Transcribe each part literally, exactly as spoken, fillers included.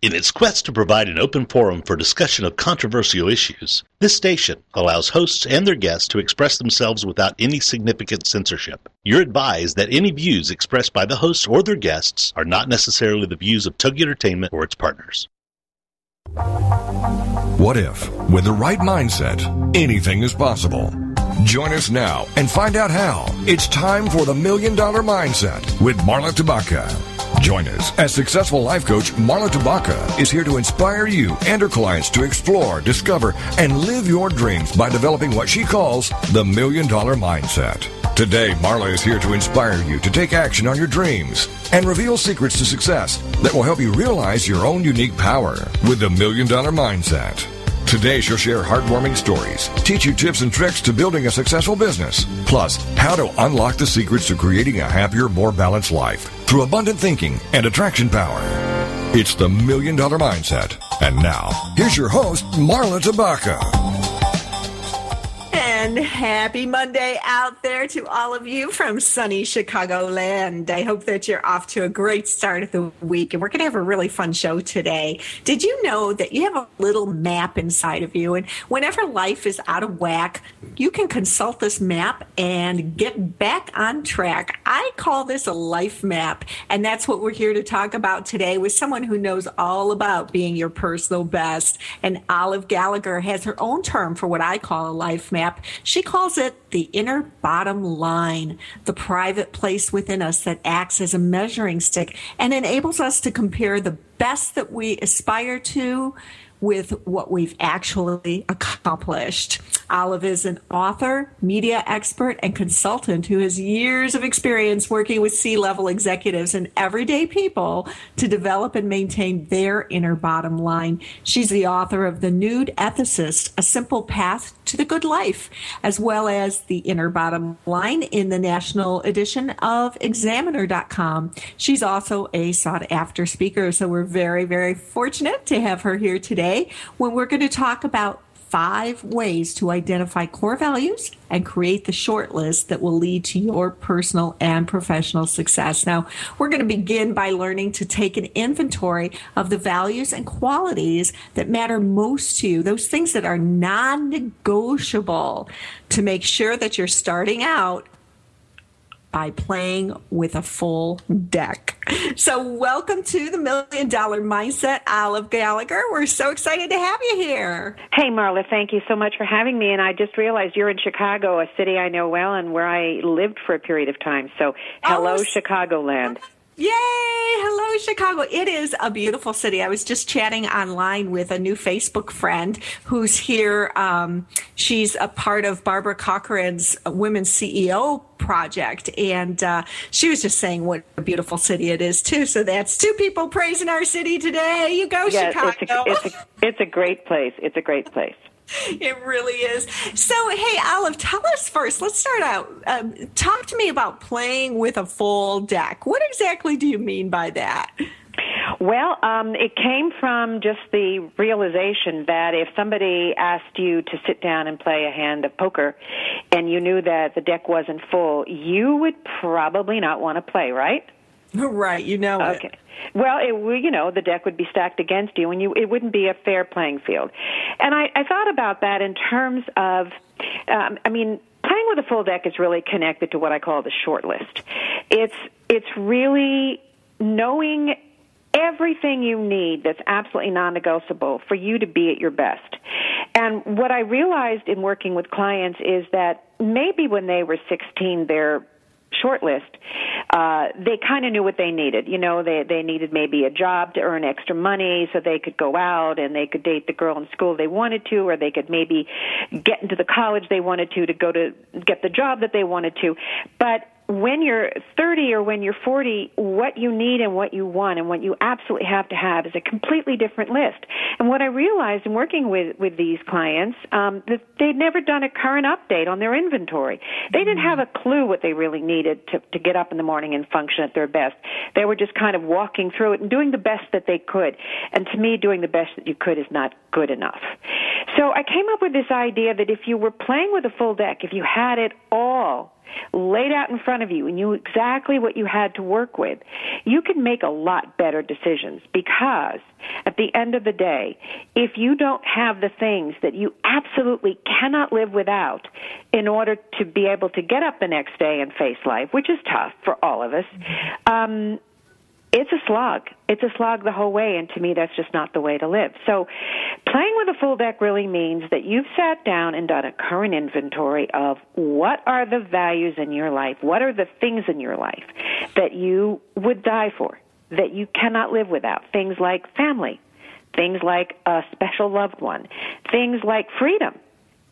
In its quest to provide an open forum for discussion of controversial issues, this station allows hosts and their guests to express themselves without any significant censorship. You're advised that any views expressed by the hosts or their guests are not necessarily the views of Tug Entertainment or its partners. What if, with the right mindset, anything is possible? Join us now and find out how. It's time for the Million Dollar Mindset with Marla Tabaka. Join us as successful life coach Marla Tabaka is here to inspire you and her clients to explore, discover, and live your dreams by developing what she calls the Million Dollar Mindset. Today, Marla is here to inspire you to take action on your dreams and reveal secrets to success that will help you realize your own unique power with the Million Dollar Mindset. Today, she'll share heartwarming stories, teach you tips and tricks to building a successful business, plus how to unlock the secrets to creating a happier, more balanced life through abundant thinking and attraction power. It's the Million Dollar Mindset. And now, here's your host, Marla Tabaka. And happy Monday out there to all of you from sunny Chicagoland. I hope that you're off to a great start of the week, and we're going to have a really fun show today. Did you know that you have a little map inside of you, and whenever life is out of whack, you can consult this map and get back on track? I call this a life map, and that's what we're here to talk about today with someone who knows all about being your personal best. And Olive Gallagher has her own term for what I call a life map. She calls it the inner bottom line, the private place within us that acts as a measuring stick and enables us to compare the best that we aspire to with what we've actually accomplished. Olive is an author, media expert, and consultant who has years of experience working with C-level executives and everyday people to develop and maintain their inner bottom line. She's the author of The Nude Ethicist: A Simple Path to the Good Life, as well as The Inner Bottom Line in the national edition of examiner dot com. She's also a sought-after speaker, so we're very, very fortunate to have her here today. When we're going to talk about five ways to identify core values and create the short list that will lead to your personal and professional success. Now, we're going to begin by learning to take an inventory of the values and qualities that matter most to you, those things that are non-negotiable, to make sure that you're starting out by playing with a full deck. So welcome to the Million Dollar Mindset, Olive Gallagher. We're so excited to have you here. Hey, Marla, thank you so much for having me. And I just realized you're in Chicago, a city I know well and where I lived for a period of time. So hello, oh, Chicagoland. Yay! Hello, Chicago. It is a beautiful city. I was just chatting online with a new Facebook friend who's here. Um, she's a part of Barbara Cochran's Women's C E O Project, and uh, she was just saying what a beautiful city it is, too. So that's two people praising our city today. You go, yeah, Chicago. It's a, it's, a, it's a great place. It's a great place. It really is. So, hey, Olive, tell us first. Let's start out. Um, talk to me about playing with a full deck. What exactly do you mean by that? Well, um, it came from just the realization that if somebody asked you to sit down and play a hand of poker and you knew that the deck wasn't full, you would probably not want to play, right? Right, you know it. Okay. Well, it, you know, the deck would be stacked against you, and you, it wouldn't be a fair playing field. And I, I thought about that in terms of, um, I mean, playing with a full deck is really connected to what I call the short list. It's it's really knowing everything you need that's absolutely non-negotiable for you to be at your best. And what I realized in working with clients is that maybe when they were sixteen, they're shortlist, uh, they kind of knew what they needed. You know, they, they needed maybe a job to earn extra money so they could go out and they could date the girl in school they wanted to, or they could maybe get into the college they wanted to to go to get the job that they wanted to. But when you're thirty or when you're forty, what you need and what you want and what you absolutely have to have is a completely different list. And what I realized in working with, with these clients, um, that they'd never done a current update on their inventory. They didn't have a clue what they really needed to, to get up in the morning and function at their best. They were just kind of walking through it and doing the best that they could. And to me, doing the best that you could is not good enough. So I came up with this idea that if you were playing with a full deck, if you had it all laid out in front of you and you knew exactly what you had to work with, you could make a lot better decisions, because at the end of the day, if you don't have the things that you absolutely cannot live without in order to be able to get up the next day and face life, which is tough for all of us, um, it's a slog. It's a slog the whole way, and to me, that's just not the way to live. So playing with a full deck really means that you've sat down and done a current inventory of what are the values in your life, what are the things in your life that you would die for, that you cannot live without, things like family, things like a special loved one, things like freedom.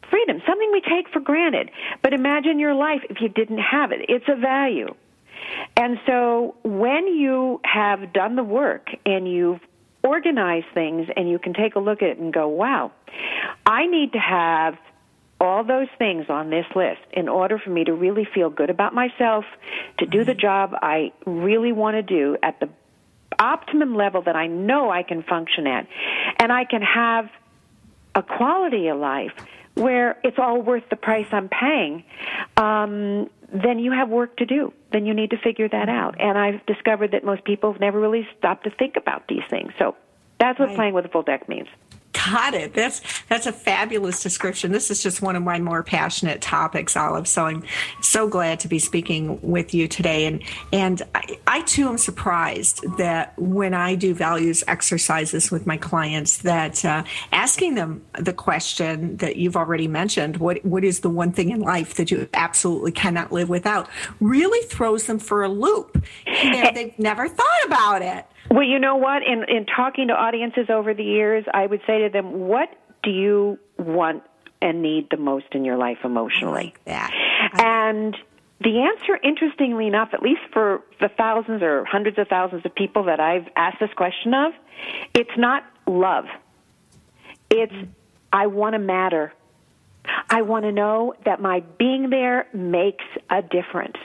Freedom, something we take for granted. But imagine your life if you didn't have it. It's a value. And so when you have done the work and you've organized things and you can take a look at it and go, wow, I need to have all those things on this list in order for me to really feel good about myself, to do the job I really want to do at the optimum level that I know I can function at, and I can have a quality of life where it's all worth the price I'm paying, um, then you have work to do. Then you need to figure that out. And I've discovered that most people have never really stopped to think about these things. So that's what right. playing with a full deck means. Got it. That's that's a fabulous description. This is just one of my more passionate topics, Olive. So I'm so glad to be speaking with you today. And and I, I too am surprised that when I do values exercises with my clients, that uh, asking them the question that you've already mentioned, what what is the one thing in life that you absolutely cannot live without, really throws them for a loop. You know, they've never thought about it. Well, you know what? In in talking to audiences over the years, I would say to them, what do you want and need the most in your life emotionally? Yeah. And the answer, interestingly enough, at least for the thousands or hundreds of thousands of people that I've asked this question of, it's not love. It's, I want to matter. I want to know that my being there makes a difference.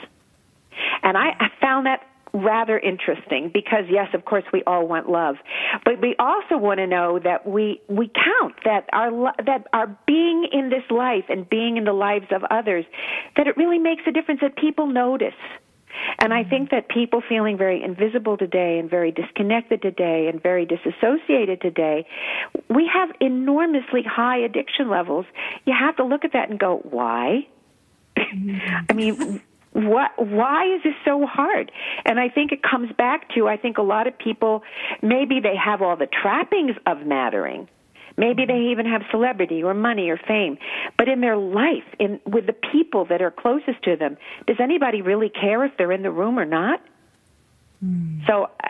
And I, I found that rather interesting, because yes, of course, we all want love, but we also want to know that we we count, that our that our being in this life and being in the lives of others, that it really makes a difference, that people notice. And I think that people feeling very invisible today and very disconnected today and very disassociated today, we have enormously high addiction levels. You have to look at that and go, why? I mean, What, why is this so hard? And I think it comes back to, I think a lot of people, maybe they have all the trappings of mattering. Maybe they even have celebrity or money or fame. But in their life, in with the people that are closest to them, does anybody really care if they're in the room or not? Mm. So I,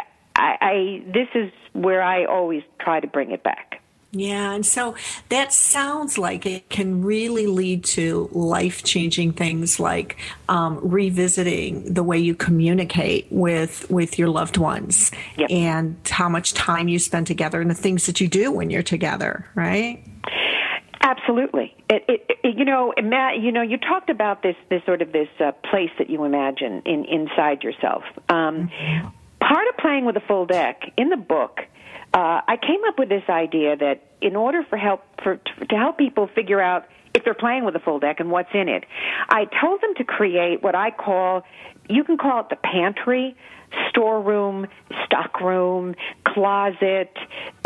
I, this is where I always try to bring it back. Yeah, and so that sounds like it can really lead to life-changing things, like um, revisiting the way you communicate with with your loved ones, yep, and how much time you spend together and the things that you do when you're together, right? Absolutely. It, it, it, you know, Matt, you know, you talked about this this sort of this uh, place that you imagine in inside yourself. Um, mm-hmm. Part of playing with a full deck in the book, Uh, I came up with this idea that in order for help for to help people figure out if they're playing with a full deck and what's in it, I told them to create what I call, you can call it the pantry, storeroom, stockroom, closet.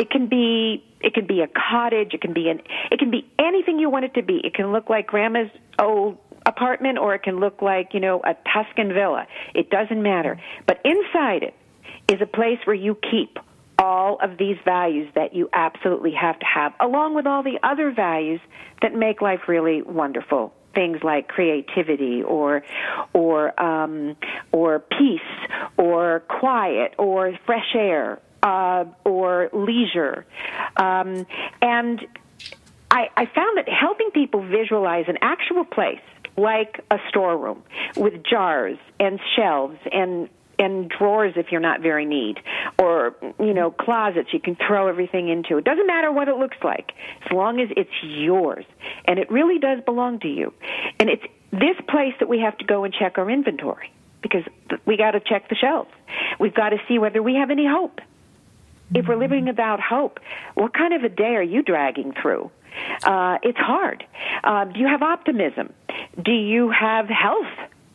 It can be it can be a cottage. It can be an it can be anything you want it to be. It can look like Grandma's old apartment, or it can look like, you know, a Tuscan villa. It doesn't matter. But inside it is a place where you keep all of these values that you absolutely have to have, along with all the other values that make life really wonderful. Things like creativity, or or um, or peace, or quiet, or fresh air, uh, or leisure. Um, and I, I found that helping people visualize an actual place, like a storeroom, with jars and shelves and and drawers if you're not very neat, or, you know, closets you can throw everything into. It doesn't matter what it looks like, as long as it's yours, and it really does belong to you. And it's this place that we have to go and check our inventory, because we got to check the shelves. We've got to see whether we have any hope. if we're living without hope, what kind of a day are you dragging through? Uh, it's hard. Uh, do you have optimism? Do you have health,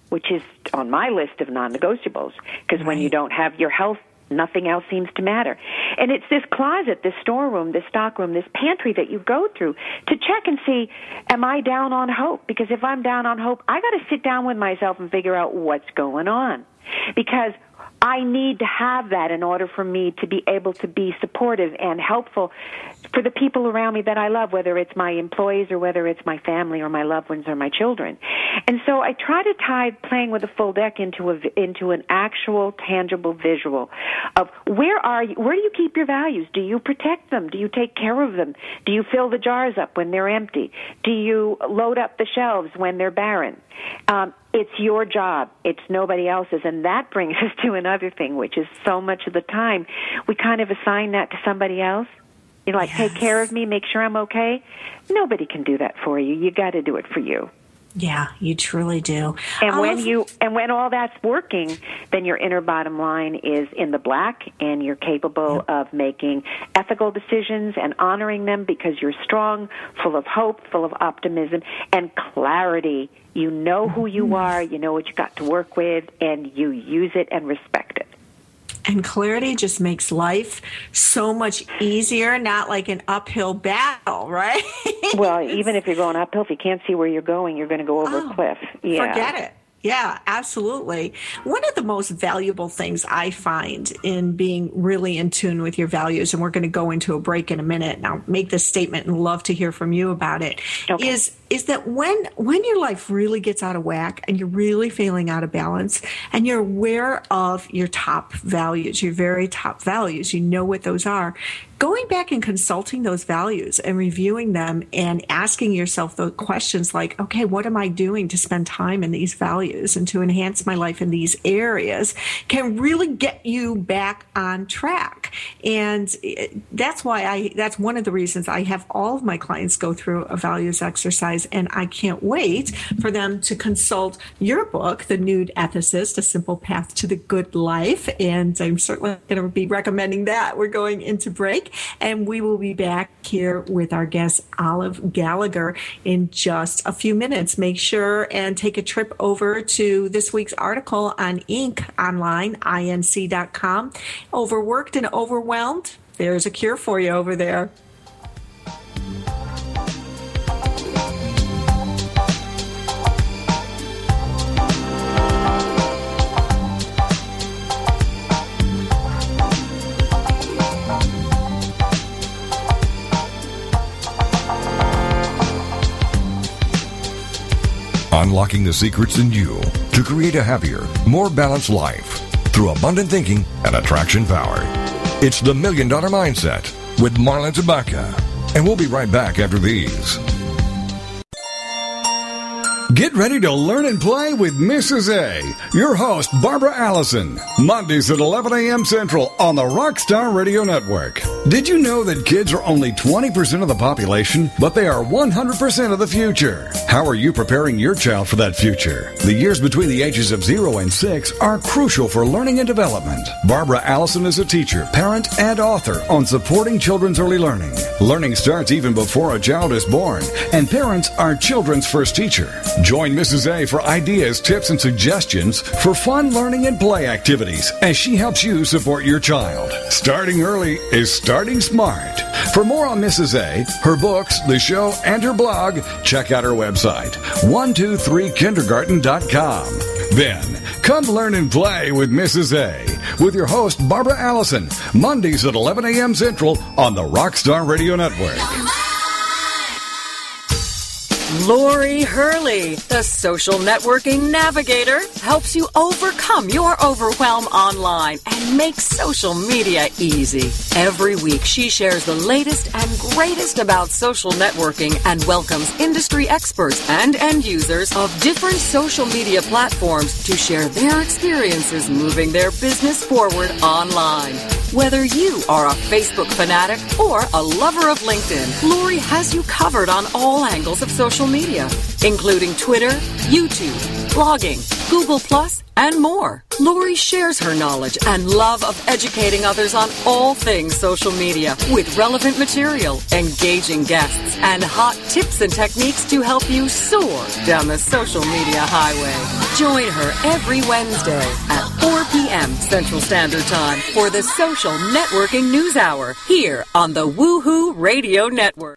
which is on my list of non-negotiables? Because when you don't have your health, nothing else seems to matter. And it's this closet, this storeroom, this stockroom, this pantry that you go through to check and see, am I down on hope? Because if I'm down on hope, I got to sit down with myself and figure out what's going on. Because I need to have that in order for me to be able to be supportive and helpful for the people around me that I love, whether it's my employees or whether it's my family or my loved ones or my children. And so I try to tie playing with a full deck into a, into an actual, tangible visual of where are you, where do you keep your values? Do you protect them? Do you take care of them? Do you fill the jars up when they're empty? Do you load up the shelves when they're barren? Um, It's your job. It's nobody else's. And that brings us to another thing, which is so much of the time we kind of assign that to somebody else. You're like, yes. Take care of me, make sure I'm okay. Nobody can do that for you. You got to do it for you. Yeah, you truly do. And Olive, when you and when all that's working, then your inner bottom line is in the black, and you're capable yeah. of making ethical decisions and honoring them because you're strong, full of hope, full of optimism, and clarity. You know who you are, you know what you got to work with, and you use it and respect it. And clarity just makes life so much easier, not like an uphill battle, right? Well, even if you're going uphill, if you can't see where you're going, you're going to go over oh, a cliff. Yeah. Forget it. Yeah, absolutely. One of the most valuable things I find in being really in tune with your values, and we're going to go into a break in a minute, and I'll make this statement and love to hear from you about it, okay. is is that when when your life really gets out of whack and you're really feeling out of balance and you're aware of your top values, your very top values, you know what those are, going back and consulting those values and reviewing them and asking yourself the questions like, okay, what am I doing to spend time in these values and to enhance my life in these areas, can really get you back on track. And that's why I, that's one of the reasons I have all of my clients go through a values exercise. And I can't wait for them to consult your book, The Nude Ethicist, A Simple Path to the Good Life. And I'm certainly going to be recommending that. We're going into break, and we will be back here with our guest, Olive Gallagher, in just a few minutes. Make sure and take a trip over to this week's article on Inc online, inc dot com. Overworked and overwhelmed? There's a cure for you over there. Unlocking the secrets in you to create a happier, more balanced life through abundant thinking and attraction power. It's the Million Dollar Mindset with Marla Tabaka. And we'll be right back after these. Get ready to learn and play with Missus A, your host, Barbara Allison, Mondays at eleven a.m. Central on the Rockstar Radio Network. Did you know that kids are only twenty percent of the population, but they are one hundred percent of the future? How are you preparing your child for that future? The years between the ages of zero and six are crucial for learning and development. Barbara Allison is a teacher, parent, and author on supporting children's early learning. Learning starts even before a child is born, and parents are children's first teacher. Join Missus A for ideas, tips, and suggestions for fun learning and play activities as she helps you support your child. Starting early is starting smart. For more on Missus A, her books, the show, and her blog, check out her website, one two three kindergarten dot com. Then, come learn and play with Missus A with your host, Barbara Allison, Mondays at eleven a.m. Central on the Rockstar Radio Network. Lori Hurley, the social networking navigator, helps you overcome your overwhelm online and makes social media easy. Every week, she shares the latest and greatest about social networking and welcomes industry experts and end users of different social media platforms to share their experiences moving their business forward online. Whether you are a Facebook fanatic or a lover of LinkedIn, Lori has you covered on all angles of social media, including Twitter, YouTube, blogging, Google Plus, and more. Lori shares her knowledge and love of educating others on all things social media with relevant material, engaging guests, and hot tips and techniques to help you soar down the social media highway. Join her every Wednesday at four p.m. Central Standard Time for the Social Networking News Hour here on the Woohoo Radio Network.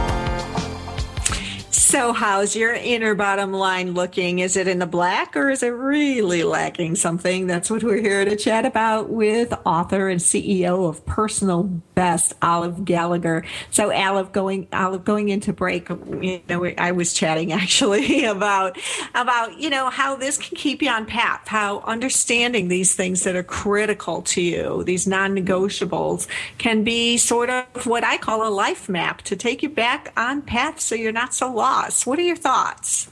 So how's your inner bottom line looking? Is it in the black, or is it really lacking something? That's what we're here to chat about with author and C E O of Personal Best, Olive Gallagher. So, Olive, going Olive going into break, you know, I was chatting actually about about you know how this can keep you on path, how understanding these things that are critical to you, these non-negotiables, can be sort of what I call a life map to take you back on path so you're not so lost. What are your thoughts?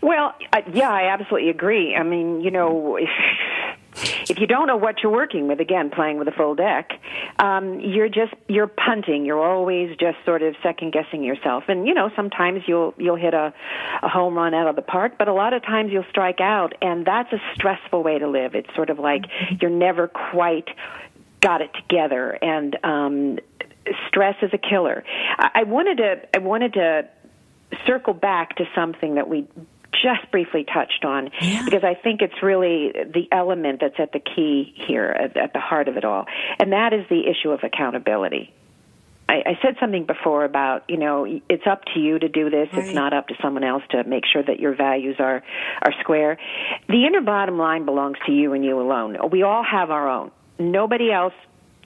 Well, uh, yeah, I absolutely agree. I mean, you know. If If you don't know what you're working with, again, playing with a full deck, um, you're just, you're punting. You're always just sort of second-guessing yourself. And, you know, sometimes you'll you'll hit a, a home run out of the park, but a lot of times you'll strike out, and that's a stressful way to live. It's sort of like you're never quite got it together, and um, stress is a killer. I, I wanted to I wanted to circle back to something that we just briefly touched on, yeah. because I think it's really the element that's at the key here, at, at the heart of it all, and that is the issue of accountability. I, I said something before about, you know, it's up to you to do this. Right. It's not up to someone else to make sure that your values are, are square. The inner bottom line belongs to you and you alone. We all have our own. Nobody else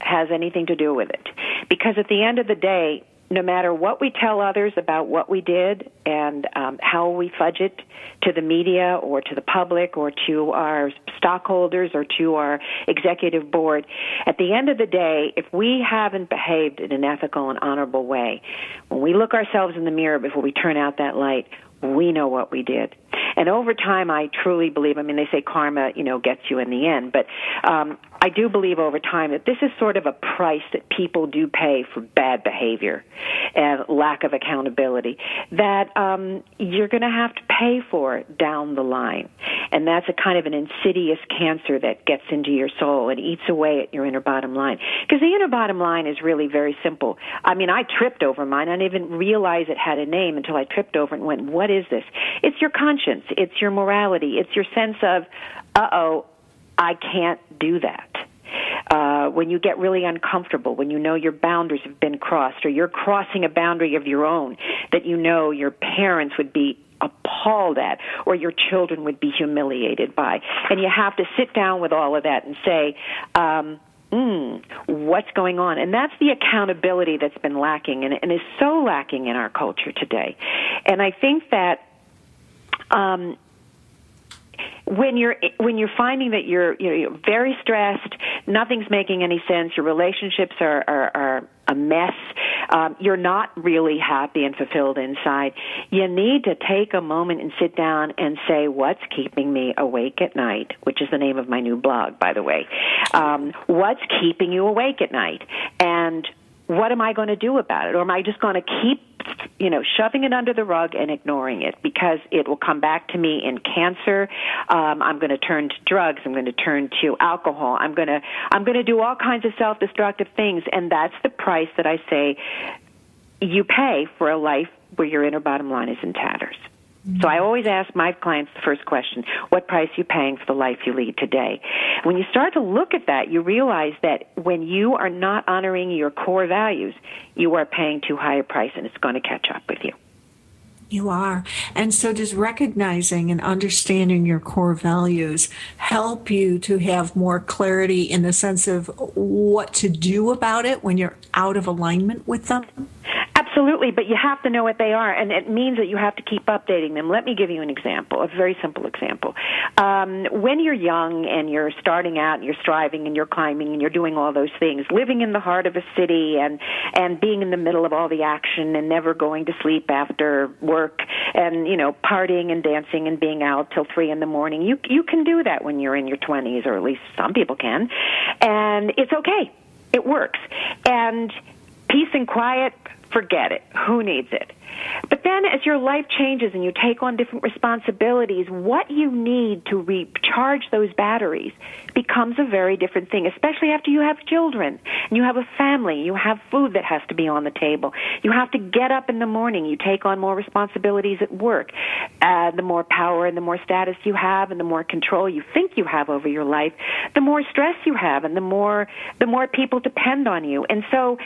has anything to do with it, because at the end of the day, no matter what we tell others about what we did and um, how we fudge it to the media or to the public or to our stockholders or to our executive board, at the end of the day, if we haven't behaved in an ethical and honorable way, when we look ourselves in the mirror before we turn out that light, we know what we did. And over time, I truly believe, I mean, they say karma, you know, gets you in the end, but um, I do believe over time that this is sort of a price that people do pay for bad behavior and lack of accountability that um, you're going to have to pay for down the line. And that's a kind of an insidious cancer that gets into your soul and eats away at your inner bottom line. Because the inner bottom line is really very simple. I mean, I tripped over mine. I didn't even realize it had a name until I tripped over it and went, what is this? It's your conscience. It's your morality. It's your sense of, uh-oh, I can't do that. Uh, when you get really uncomfortable, when you know your boundaries have been crossed, or you're crossing a boundary of your own that you know your parents would be appalled at, or your children would be humiliated by. And you have to sit down with all of that and say, um, mm, what's going on? And that's the accountability that's been lacking and, and is so lacking in our culture today. And I think that um, when you're when you're finding that you're you know, you're very stressed, nothing's making any sense, your relationships are are, are a mess, um, you're not really happy and fulfilled inside, you need to take a moment and sit down and say, what's keeping me awake at night, which is the name of my new blog, by the way. Um, what's keeping you awake at night? And what am I going to do about it? Or am I just going to keep, you know, shoving it under the rug and ignoring it? Because it will come back to me in cancer. Um, I'm going to turn to drugs. I'm going to turn to alcohol. I'm going to, I'm going to do all kinds of self-destructive things. And that's the price that I say you pay for a life where your inner bottom line is in tatters. So I always ask my clients the first question, what price are you paying for the life you lead today? When you start to look at that, you realize that when you are not honoring your core values, you are paying too high a price, and it's going to catch up with you. You are. And so does recognizing and understanding your core values help you to have more clarity in the sense of what to do about it when you're out of alignment with them? Absolutely, but you have to know what they are, and it means that you have to keep updating them. Let me give you an example, a very simple example. Um, when you're young and you're starting out and you're striving and you're climbing and you're doing all those things, living in the heart of a city and, and being in the middle of all the action and never going to sleep after work and, you know, partying and dancing and being out till three in the morning, you, you can do that when you're in your twenties, or at least some people can, and it's okay. It works. And peace and quiet, forget it. Who needs it? But then as your life changes and you take on different responsibilities, what you need to recharge those batteries becomes a very different thing, especially after you have children and you have a family. You have food that has to be on the table. You have to get up in the morning. You take on more responsibilities at work. Uh, the more power and the more status you have and the more control you think you have over your life, the more stress you have and the more, the more people depend on you. And so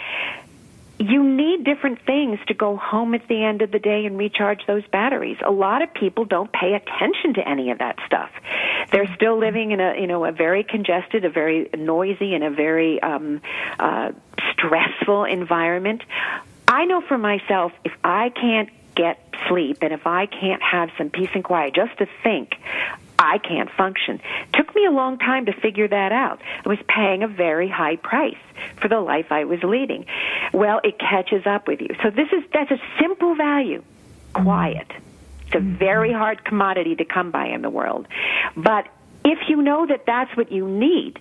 you need different things to go home at the end of the day and recharge those batteries. A lot of people don't pay attention to any of that stuff. They're still living in a, you know, a very congested, a very noisy, and a very um, uh, stressful environment. I know for myself, if I can't get sleep and if I can't have some peace and quiet just to think, I can't function. Took me a long time to figure that out. I was paying a very high price for the life I was leading. Well, it catches up with you. So this is that's a simple value, quiet. It's a very hard commodity to come by in the world. But if you know that that's what you need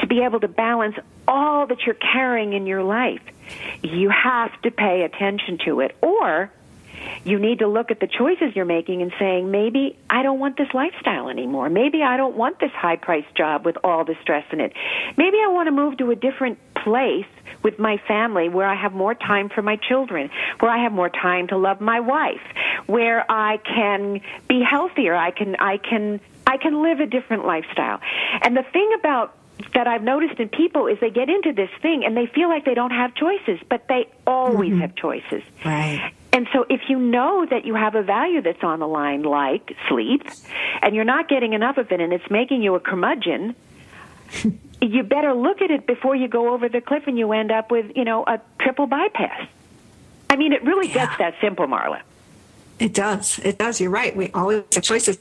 to be able to balance all that you're carrying in your life, you have to pay attention to it, or you need to look at the choices you're making and saying, maybe I don't want this lifestyle anymore. Maybe I don't want this high-priced job with all the stress in it. Maybe I want to move to a different place with my family where I have more time for my children, where I have more time to love my wife, where I can be healthier. I can, I can, I can live a different lifestyle. And the thing about that I've noticed in people is they get into this thing and they feel like they don't have choices, but they always mm-hmm. have choices. Right. And so if you know that you have a value that's on the line, like sleep, and you're not getting enough of it and it's making you a curmudgeon, you better look at it before you go over the cliff and you end up with, you know, a triple bypass. I mean, it really yeah. gets that simple, Marla. It does. It does. You're right. We always have choices.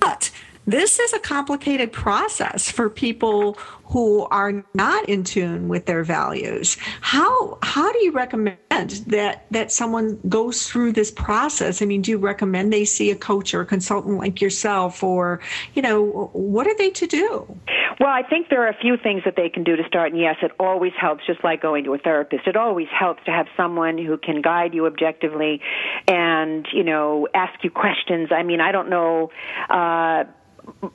But this is a complicated process for people who are not in tune with their values. How how do you recommend that that someone goes through this process? I mean, do you recommend they see a coach or a consultant like yourself, or, you know, what are they to do? Well, I think there are a few things that they can do to start, and yes, it always helps, just like going to a therapist. It always helps to have someone who can guide you objectively and, you know, ask you questions. I mean, I don't know. Uh,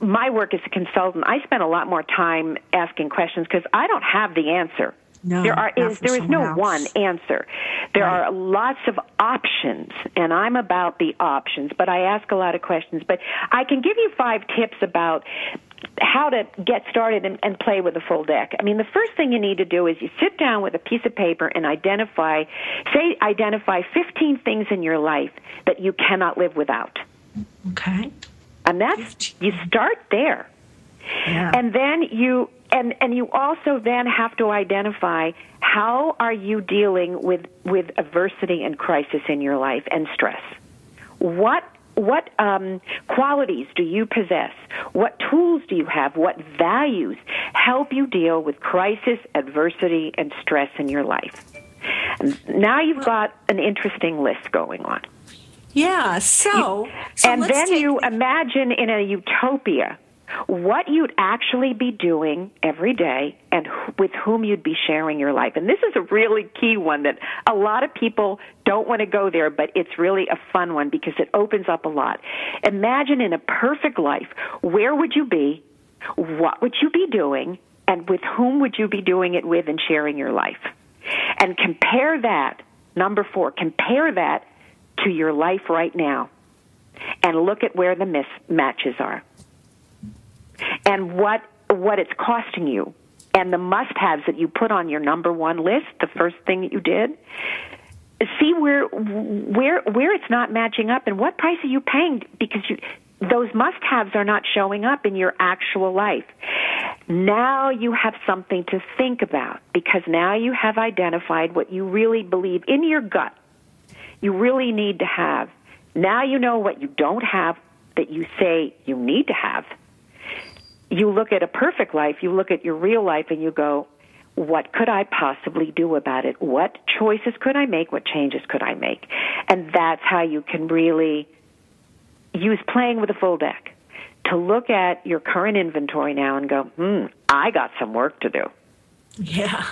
My work as a consultant, I spend a lot more time asking questions because I don't have the answer. No, there are is, there is no else. one answer. There right. are lots of options, and I'm about the options, but I ask a lot of questions. But I can give you five tips about how to get started and, and play with a full deck. I mean, the first thing you need to do is you sit down with a piece of paper and identify, say, identify fifteen things in your life that you cannot live without. Okay. And that's, you start there. Yeah. And then you, and, and you also then have to identify how are you dealing with, with adversity and crisis in your life and stress. What, what um, qualities do you possess? What tools do you have? What values help you deal with crisis, adversity, and stress in your life? And now you've got an interesting list going on. Yeah, so, so and then take... you imagine in a utopia what you'd actually be doing every day and wh- with whom you'd be sharing your life. And this is a really key one that a lot of people don't want to go there, but it's really a fun one because it opens up a lot. Imagine in a perfect life, where would you be, what would you be doing, and with whom would you be doing it with and sharing your life? And compare that, number four, compare that to your life right now, and look at where the mismatches are and what what it's costing you and the must-haves that you put on your number one list, the first thing that you did. See where where where it's not matching up and what price are you paying because you, those must-haves are not showing up in your actual life. Now you have something to think about because now you have identified what you really believe in your gut. you really need to have. Now you know what you don't have that you say you need to have. You look at a perfect life, you look at your real life, and you go, what could I possibly do about it? What choices could I make? What changes could I make? And that's how you can really use playing with a full deck to look at your current inventory now and go, hmm, I got some work to do. Yeah.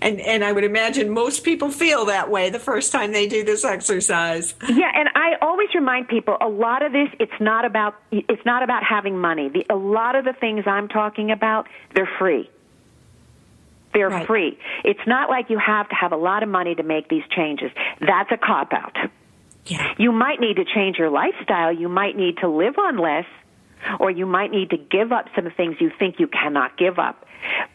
And and I would imagine most people feel that way the first time they do this exercise. Yeah, and I always remind people, a lot of this, it's not about it's not about having money. The, a lot of the things I'm talking about, they're free. They're right. free. It's not like you have to have a lot of money to make these changes. That's a cop-out. Yeah. You might need to change your lifestyle. You might need to live on less, or you might need to give up some things you think you cannot give up.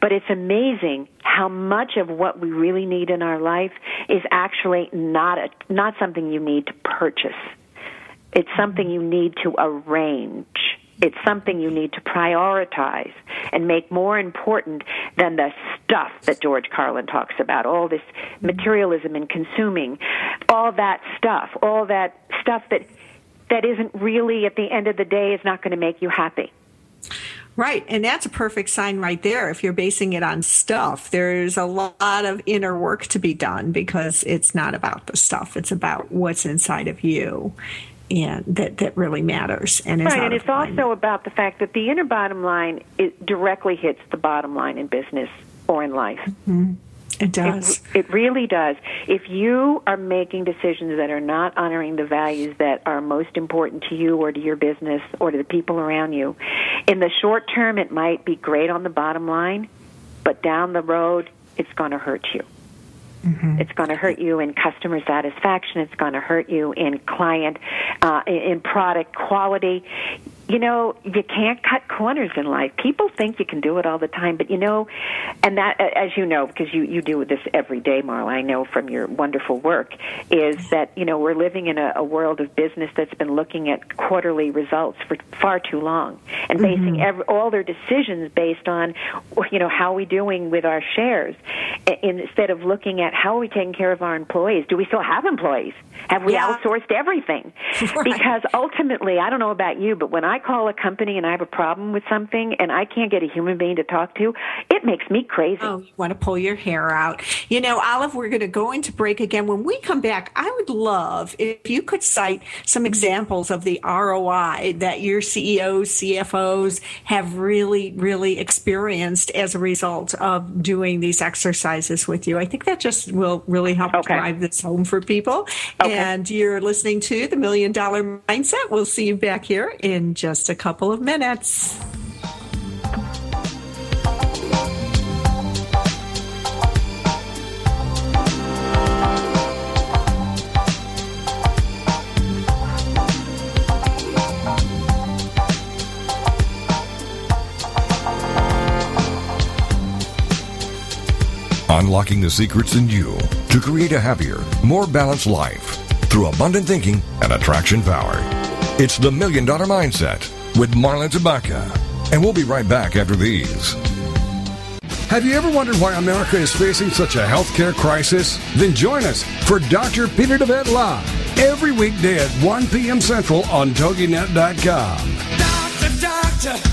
But it's amazing how much of what we really need in our life is actually not a, not something you need to purchase. It's something you need to arrange. It's something you need to prioritize and make more important than the stuff that George Carlin talks about, all this materialism and consuming, all that stuff, all that stuff that that isn't really, at the end of the day, is not going to make you happy. Right, and that's a perfect sign right there. If you're basing it on stuff, there's a lot of inner work to be done, because it's not about the stuff. It's about what's inside of you, and that, that really matters. And right, and it's also about the fact that the inner bottom line, it directly hits the bottom line in business or in life. Mm-hmm. It does. It, it really does. If you are making decisions that are not honoring the values that are most important to you or to your business or to the people around you, in the short term, it might be great on the bottom line, but down the road, it's going to hurt you. Mm-hmm. It's going to hurt you in customer satisfaction. It's going to hurt you in client, uh, in product quality. You know, you can't cut corners in life. People think you can do it all the time, but you know, and that, as you know, because you, you do this every day, Marla, I know from your wonderful work, is that, you know, we're living in a, a world of business that's been looking at quarterly results for far too long and basing mm-hmm. every, all their decisions based on, you know, how are we doing with our shares, instead of looking at how are we taking care of our employees? Do we still have employees? Have we yeah. outsourced everything? Right. Because ultimately, I don't know about you, but when I I call a company and I have a problem with something and I can't get a human being to talk to, it makes me crazy. Oh, you want to pull your hair out. You know, Olive, we're going to go into break again. When we come back, I would love if you could cite some examples of the R O I that your C E Os, C F Os have really, really experienced as a result of doing these exercises with you. I think that just will really help okay. drive this home for people. Okay. And you're listening to The Million Dollar Mindset. We'll see you back here in just a couple of minutes. Unlocking the secrets in you to create a happier, more balanced life through abundant thinking and attraction power. It's The Million Dollar Mindset with Marla Tabaka. And we'll be right back after these. Have you ever wondered why America is facing such a healthcare crisis? Then join us for Doctor Peter DeVette Live every weekday at one p.m. Central on Toginet dot com. Doctor, doctor.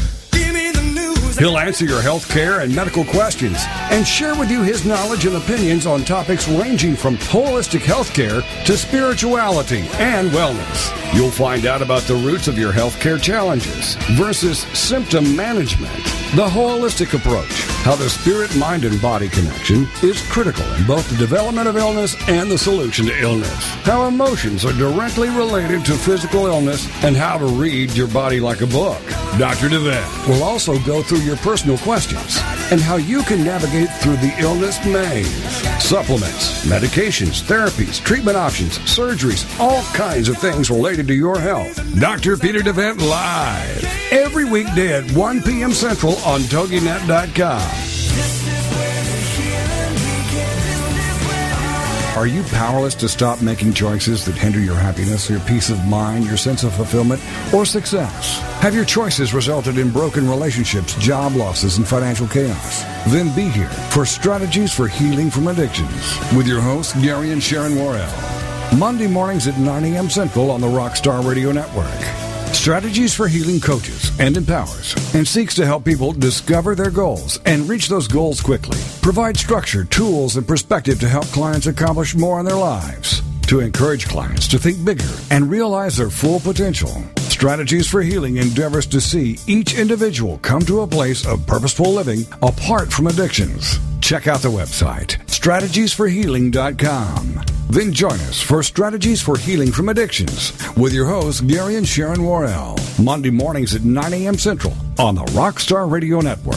He'll answer your health care and medical questions and share with you his knowledge and opinions on topics ranging from holistic health care to spirituality and wellness. You'll find out about the roots of your health care challenges versus symptom management, the holistic approach, how the spirit, mind, and body connection is critical in both the development of illness and the solution to illness, how emotions are directly related to physical illness, and how to read your body like a book. Doctor DeVette will also go through your personal questions and how you can navigate through the illness maze. Supplements, medications, therapies, treatment options, surgeries, all kinds of things related to your health. Doctor Peter DeVette Live every weekday at one p.m. Central on Toginet dot com. Are you powerless to stop making choices that hinder your happiness, your peace of mind, your sense of fulfillment, or success? Have your choices resulted in broken relationships, job losses, and financial chaos? Then be here for Strategies for Healing from Addictions with your hosts, Gary and Sharon Worrell. Monday mornings at nine a.m. Central on the Rockstar Radio Network. Strategies for Healing coaches and empowers and seeks to help people discover their goals and reach those goals quickly. Provide structure, tools, and perspective to help clients accomplish more in their lives. To encourage clients to think bigger and realize their full potential. Strategies for Healing endeavors to see each individual come to a place of purposeful living apart from addictions. Check out the website, strategies for healing dot com. Then join us for Strategies for Healing from Addictions with your hosts, Gary and Sharon Worrell, Monday mornings at nine a.m. Central on the Rockstar Radio Network.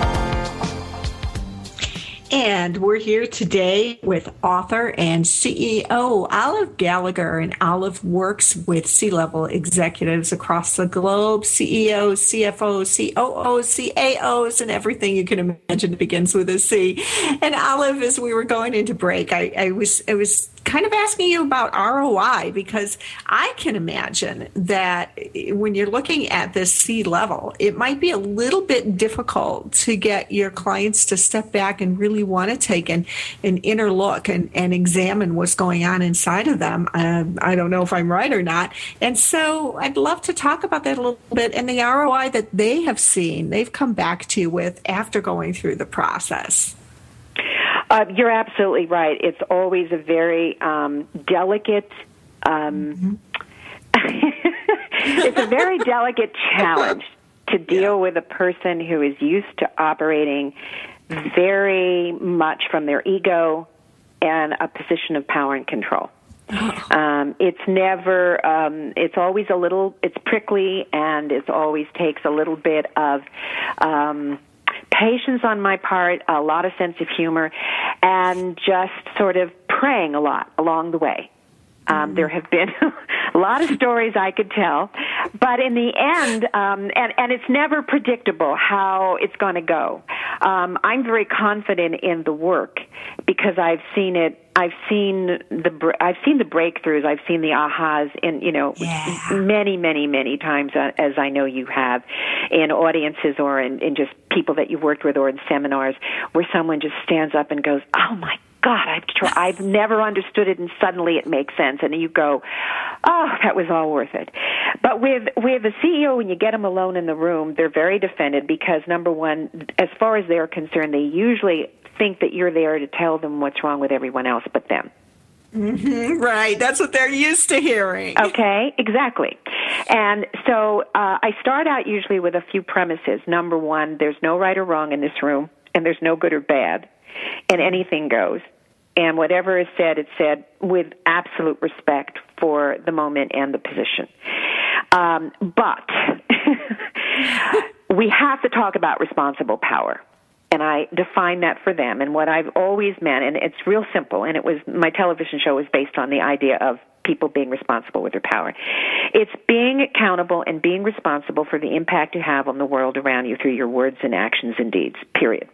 And we're here today with author and C E O Olive Gallagher. And Olive works with C-level executives across the globe, C E Os, C F Os, C O Os, C A Os, and everything you can imagine begins with a C. And Olive, as we were going into break, I, I was I was kind of asking you about R O I, because I can imagine that when you're looking at this C level, it might be a little bit difficult to get your clients to step back and really want to take an, an inner look and, and examine what's going on inside of them. Um, I don't know if I'm right or not. And so I'd love to talk about that a little bit and the R O I that they have seen, they've come back to you with after going through the process. Uh, you're absolutely right. It's always a very um, delicate, um, mm-hmm. it's a very delicate challenge to deal yeah. with a person who is used to operating very much from their ego and a position of power and control. Um, it's never, um, it's always a little, it's prickly, and it always takes a little bit of um, patience on my part, a lot of sense of humor, and just sort of praying a lot along the way. Um, there have been a lot of stories I could tell, but in the end, um, and, and it's never predictable how it's going to go. Um, I'm very confident in the work because I've seen it. I've seen the I've seen the breakthroughs. I've seen the ahas, in you know yeah. many, many, many times, as I know you have, in audiences or in, in just people that you've worked with or in seminars, where someone just stands up and goes, "Oh my God. God, I've, tried, I've never understood it, and suddenly it makes sense." And you go, "Oh, that was all worth it." But with with a C E O, when you get them alone in the room, they're very defended because, number one, as far as they're concerned, they usually think that you're there to tell them what's wrong with everyone else but them. Mm-hmm, right. That's what they're used to hearing. Okay, exactly. And so uh, I start out usually with a few premises. Number one, there's no right or wrong in this room, and there's no good or bad. And anything goes. And whatever is said, it's said with absolute respect for the moment and the position. Um, but we have to talk about responsible power. And I define that for them. And what I've always meant, and it's real simple, and it was my television show was based on the idea of people being responsible with their power. It's being accountable and being responsible for the impact you have on the world around you through your words and actions and deeds, period.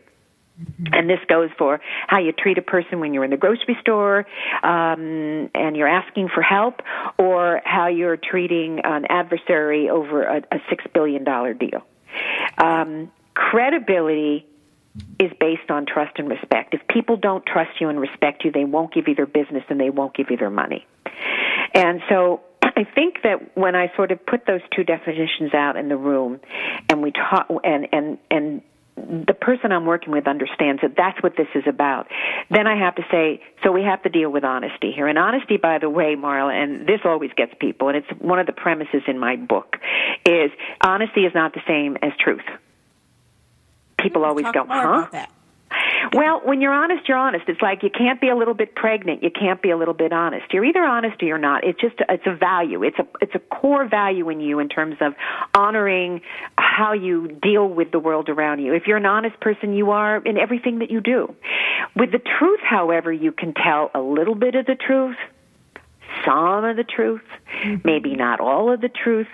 And this goes for how you treat a person when you're in the grocery store um, and you're asking for help, or how you're treating an adversary over a, a six billion dollars deal. Um, credibility is based on trust and respect. If people don't trust you and respect you, they won't give you their business and they won't give you their money. And so I think that when I sort of put those two definitions out in the room and we talk and, and, and the person I'm working with understands that that's what this is about, then I have to say, so we have to deal with honesty here. And honesty, by the way, Marla, and this always gets people, and it's one of the premises in my book, is honesty is not the same as truth. People always go, huh? Well, when you're honest, you're honest. It's like you can't be a little bit pregnant. You can't be a little bit honest. You're either honest or you're not. It's just, it's a value. It's a, it's a core value in you in terms of honoring how you deal with the world around you. If you're an honest person, you are in everything that you do. With the truth, however, you can tell a little bit of the truth, some of the truth, maybe not all of the truth.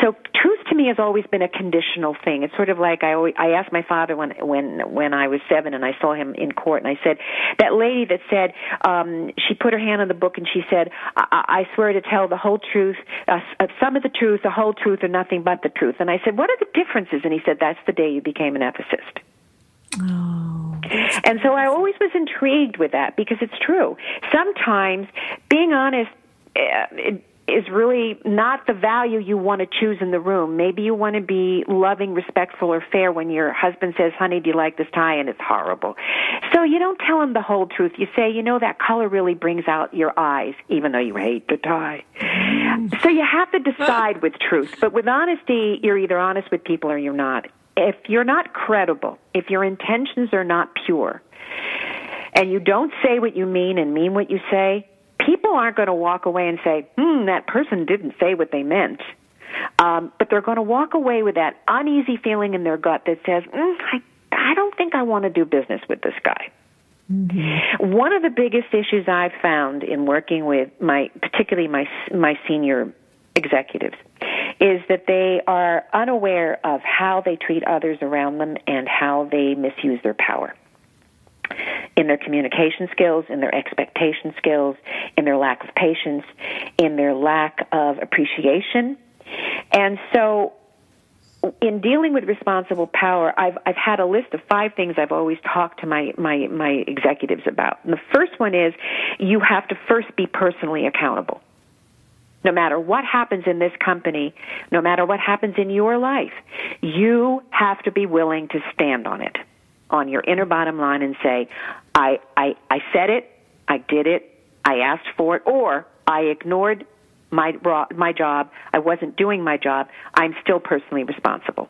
So truth to me has always been a conditional thing. It's sort of like I always, I asked my father when when when I was seven and I saw him in court, and I said, that lady that said, um, she put her hand on the book and she said, I, I swear to tell the whole truth, uh, some of the truth, the whole truth, or nothing but the truth. And I said, what are the differences? And he said, that's the day you became an ethicist. Oh, and so I always was intrigued with that because it's true. Sometimes being honest is really not the value you want to choose in the room. Maybe you want to be loving, respectful, or fair when your husband says, honey, do you like this tie? And it's horrible. So you don't tell him the whole truth. You say, you know, that color really brings out your eyes, even though you hate the tie. Mm. So you have to decide with truth. But with honesty, you're either honest with people or you're not. If you're not credible, if your intentions are not pure, and you don't say what you mean and mean what you say, people aren't going to walk away and say, hmm, that person didn't say what they meant. Um, but they're going to walk away with that uneasy feeling in their gut that says, mm, I, I don't think I want to do business with this guy. Mm-hmm. One of the biggest issues I've found in working with my, particularly my my senior executives, is that they are unaware of how they treat others around them and how they misuse their power in their communication skills, in their expectation skills, in their lack of patience, in their lack of appreciation. And so in dealing with responsible power, I've I've had a list of five things I've always talked to my, my, my executives about. And the first one is you have to first be personally accountable. No matter what happens in this company, no matter what happens in your life, you have to be willing to stand on it, on your inner bottom line, and say, I, I, I said it, I did it, I asked for it, or I ignored my, my job, I wasn't doing my job, I'm still personally responsible.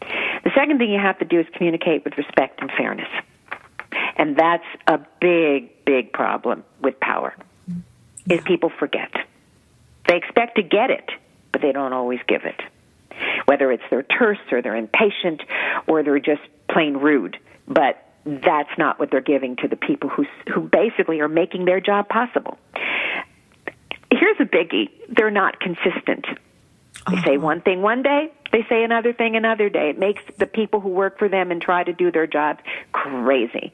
The second thing you have to do is communicate with respect and fairness. And that's a big, big problem with power, is people forget. They expect to get it, but they don't always give it. Whether it's they're terse or they're impatient or they're just plain rude, but that's not what they're giving to the people who who basically are making their job possible. Here's a biggie. They're not consistent. They say one thing one day, they say another thing another day. It makes the people who work for them and try to do their jobs crazy.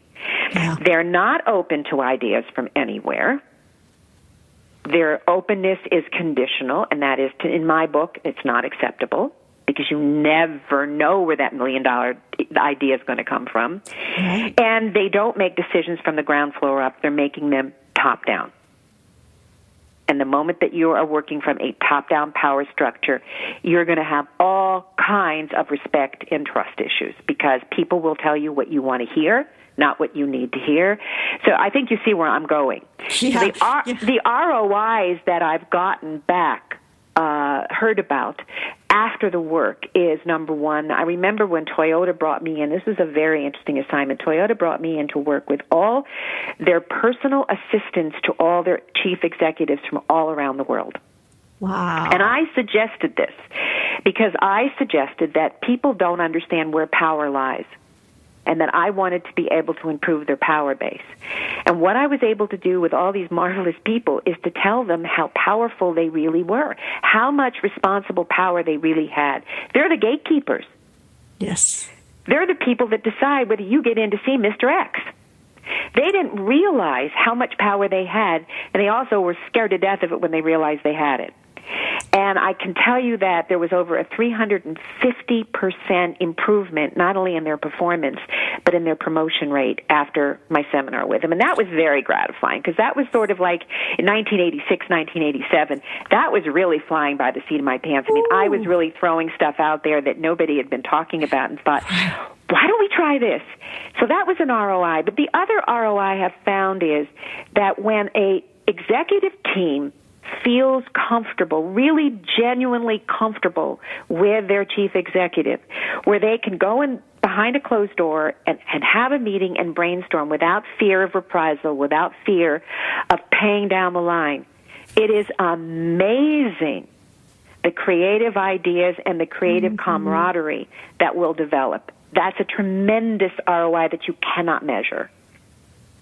Yeah. They're not open to ideas from anywhere. Their openness is conditional, and that is, to, in my book, it's not acceptable because you never know where that million-dollar idea is going to come from. Right. And they don't make decisions from the ground floor up. They're making them top-down. And the moment that you are working from a top-down power structure, you're going to have all kinds of respect and trust issues because people will tell you what you want to hear, not what you need to hear. So I think you see where I'm going. Yeah. The, R- yeah. the R O Is that I've gotten back, uh, heard about after the work is, number one, I remember when Toyota brought me in, this was a very interesting assignment, Toyota brought me in to work with all their personal assistants to all their chief executives from all around the world. Wow. And I suggested this because I suggested that people don't understand where power lies, and that I wanted to be able to improve their power base. And what I was able to do with all these marvelous people is to tell them how powerful they really were, how much responsible power they really had. They're the gatekeepers. Yes. They're the people that decide whether you get in to see Mister X. They didn't realize how much power they had, and they also were scared to death of it when they realized they had it. And I can tell you that there was over a three hundred fifty percent improvement, not only in their performance, but in their promotion rate after my seminar with them. And that was very gratifying because that was sort of like in nineteen eighty-six, nineteen eighty-seven, that was really flying by the seat of my pants. I mean, Ooh. I was really throwing stuff out there that nobody had been talking about and thought, why don't we try this? So that was an R O I. But the other R O I I have found is that when a executive team feels comfortable, really genuinely comfortable with their chief executive, where they can go and behind a closed door and, and have a meeting and brainstorm without fear of reprisal, without fear of paying down the line. It is amazing the creative ideas and the creative mm-hmm. camaraderie that will develop. That's a tremendous R O I that you cannot measure.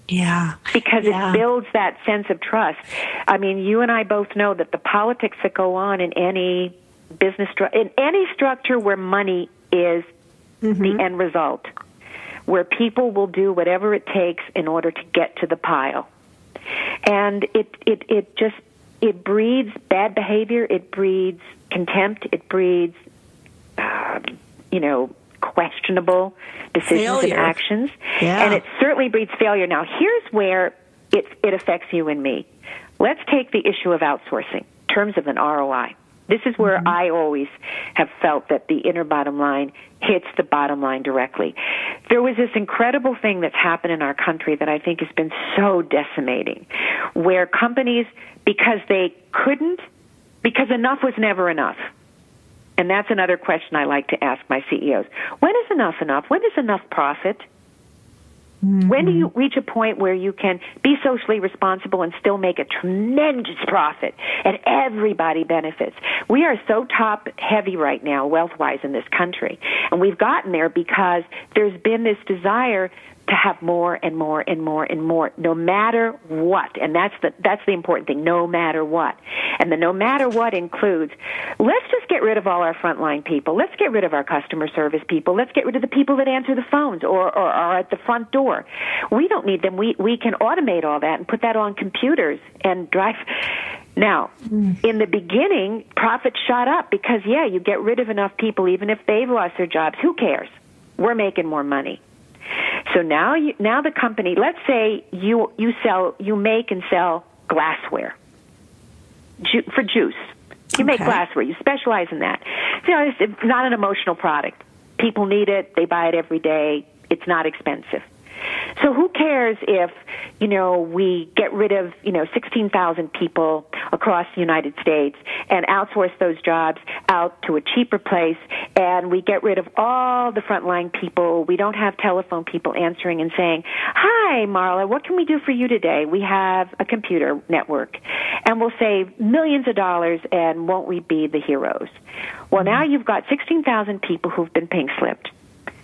Yeah. Because yeah. it builds that sense of trust. I mean, you and I both know that the politics that go on in any business, stru- in any structure where money is mm-hmm. the end result, where people will do whatever it takes in order to get to the pile. And it, it, it just, it breeds bad behavior, it breeds contempt, it breeds, um, you know, questionable decisions failure. and actions. Yeah. And it certainly breeds failure. Now, here's where it, it affects you and me. Let's take the issue of outsourcing in terms of an R O I. This is where mm-hmm. I always have felt that the inner bottom line hits the bottom line directly. There was this incredible thing that's happened in our country that I think has been so decimating, where companies, because they couldn't, because enough was never enough. And that's another question I like to ask my C E Os. When is enough enough? When is enough profit? Mm-hmm. When do you reach a point where you can be socially responsible and still make a tremendous profit and everybody benefits? We are so top heavy right now, wealth-wise, in this country. And we've gotten there because there's been this desire to have more and more and more and more, no matter what. And that's the that's the important thing, no matter what. And the no matter what includes, let's just get rid of all our frontline people. Let's get rid of our customer service people. Let's get rid of the people that answer the phones or, or are at the front door. We don't need them. We, we can automate all that and put that on computers and drive. Now, in the beginning, profits shot up because, yeah, you get rid of enough people, even if they've lost their jobs. Who cares? We're making more money. So now, you, now the company. Let's say you you sell, you make and sell glassware Ju- for juice. You okay. make glassware. You specialize in that. You know, it's, it's not an emotional product. People need it. They buy it every day. It's not expensive. So who cares if, you know, we get rid of, you know, sixteen thousand people across the United States and outsource those jobs out to a cheaper place, and we get rid of all the frontline people. We don't have telephone people answering and saying, "Hi, Marla, what can we do for you today? We have a computer network, and we'll save millions of dollars, and won't we be the heroes?" Well, now you've got sixteen thousand people who've been pink slipped,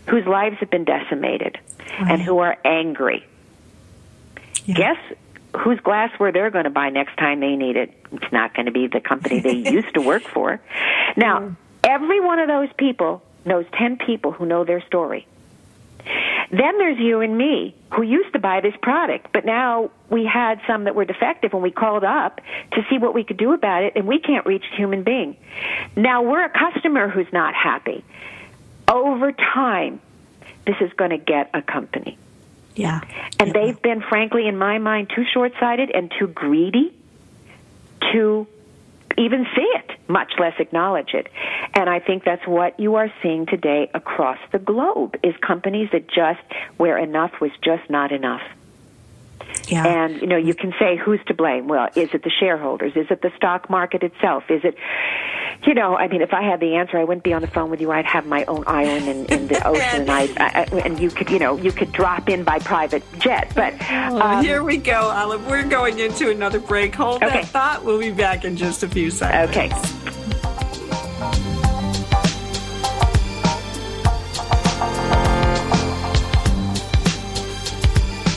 whose lives have been decimated, right. and who are angry. Yeah. Guess whose glassware they're going to buy next time they need it? It's not going to be the company they used to work for. Now, mm. every one of those people knows ten people who know their story. Then there's you and me, who used to buy this product, but now we had some that were defective, and we called up to see what we could do about it, and we can't reach a human being. Now we're a customer who's not happy. Over time, this is going to get a company. Yeah. And they've been, frankly, in my mind, too short-sighted and too greedy to even see it, much less acknowledge it. And I think that's what you are seeing today across the globe, is companies that just, where enough was just not enough. Yeah. And, you know, you can say, who's to blame? Well, is it the shareholders? Is it the stock market itself? Is it, you know, I mean, if I had the answer, I wouldn't be on the phone with you. I'd have my own island in, in the ocean, and, I, I, and you could, you know, you could drop in by private jet. But um, here we go, Olive. We're going into another break. Hold okay. that thought. We'll be back in just a few seconds. Okay.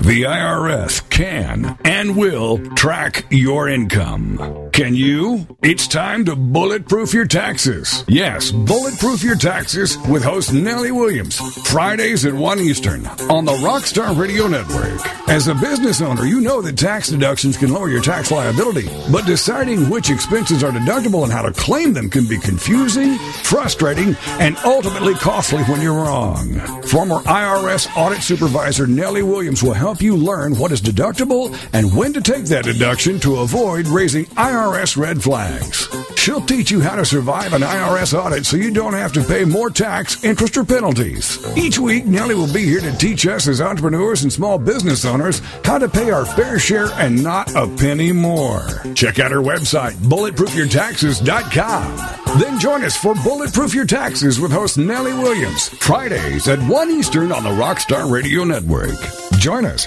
The I R S can and will track your income. Can you? It's time to bulletproof your taxes. Yes, bulletproof your taxes with host Nellie Williams, Fridays at one Eastern on the Rockstar Radio Network. As a business owner, you know that tax deductions can lower your tax liability, but deciding which expenses are deductible and how to claim them can be confusing, frustrating, and ultimately costly when you're wrong. Former I R S audit supervisor Nellie Williams will help you learn what is deductible deductible and when to take that deduction to avoid raising I R S red flags. She'll teach you how to survive an I R S audit so you don't have to pay more tax, interest, or penalties. Each week, Nellie will be here to teach us as entrepreneurs and small business owners how to pay our fair share and not a penny more. Check out her website, bulletproof your taxes dot com. Then join us for Bulletproof Your Taxes with host Nellie Williams, Fridays at one Eastern on the Rockstar Radio Network. Join us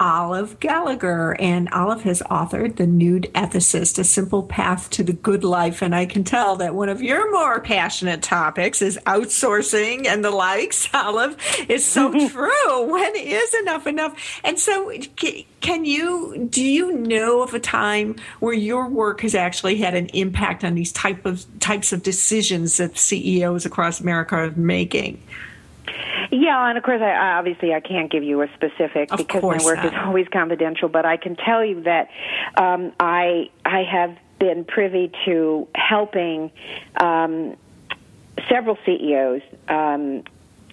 Olive Gallagher, and Olive has authored The Nude Ethicist, A Simple Path to the Good Life, and I can tell that one of your more passionate topics is outsourcing and the likes. Olive, it's so true. When is enough enough? And so can you, do you know of a time where your work has actually had an impact on these type of types of decisions that C E Os across America are making? Yeah, and of course, I, obviously, I can't give you a specific of because my work not. is always confidential. But I can tell you that um, I I have been privy to helping um, several C E Os um,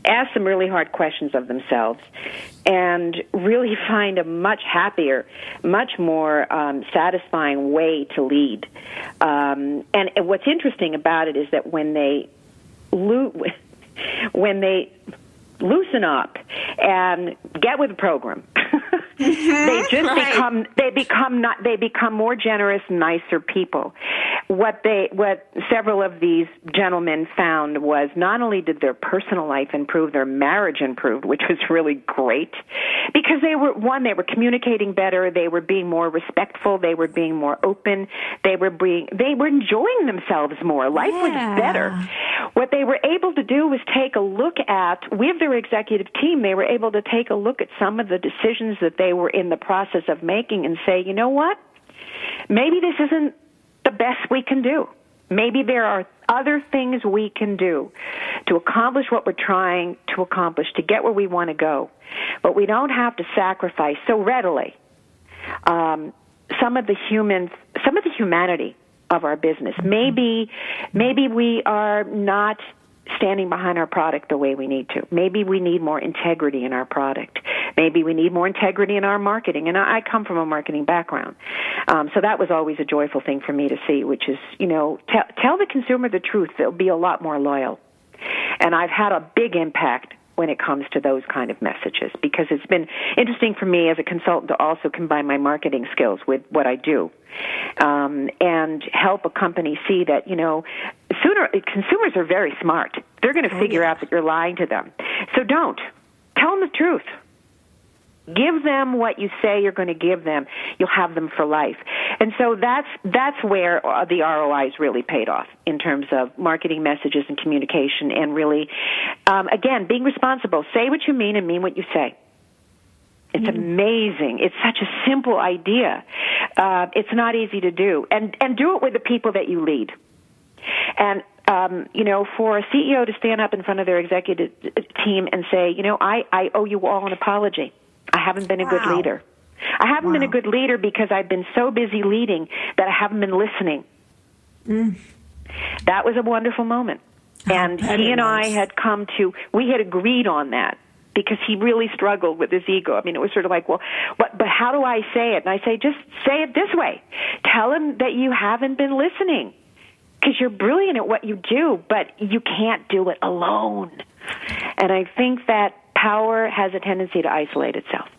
ask some really hard questions of themselves and really find a much happier, much more um, satisfying way to lead. Um, and, and what's interesting about it is that when they lo- when they loosen up and get with the program. Mm-hmm, they just right. become they become not they become more generous, nicer people. What they what several of these gentlemen found was not only did their personal life improve, their marriage improved, which was really great because they were one they were communicating better, they were being more respectful, they were being more open, they were being they were enjoying themselves more. Life yeah. was better. What they were able to do was take a look at with their executive team, they were able to take a look at some of the decisions that they were in the process of making and say, you know what, maybe this isn't the best we can do. Maybe there are other things we can do to accomplish what we're trying to accomplish, to get where we want to go. But we don't have to sacrifice so readily um, some of the human, some of the humanity of our business. Maybe, maybe we are not standing behind our product the way we need to. Maybe we need more integrity in our product. Maybe we need more integrity in our marketing. And I come from a marketing background. Um, so that was always a joyful thing for me to see, which is, you know, t- tell the consumer the truth. They'll be a lot more loyal. And I've had a big impact when it comes to those kind of messages because it's been interesting for me as a consultant to also combine my marketing skills with what I do um, and help a company see that, you know, sooner consumers are very smart. They're going to figure out that you're lying to them. So don't. Tell them the truth. Give them what you say you're going to give them. You'll have them for life. And so that's that's where the R O I's really paid off in terms of marketing messages and communication and really, um, again, being responsible. Say what you mean and mean what you say. It's amazing. It's such a simple idea. Uh, it's not easy to do. And, and do it with the people that you lead. And, um, you know, for a C E O to stand up in front of their executive team and say, you know, I, I owe you all an apology. I haven't been a good wow. leader. I haven't wow. been a good leader because I've been so busy leading that I haven't been listening. Mm. That was a wonderful moment. Oh, and he and nice. I had come to, we had agreed on that. because he really struggled with his ego. I mean, it was sort of like, well, but, but how do I say it? And I say, just say it this way. Tell him that you haven't been listening, because you're brilliant at what you do, but you can't do it alone. And I think that power has a tendency to isolate itself.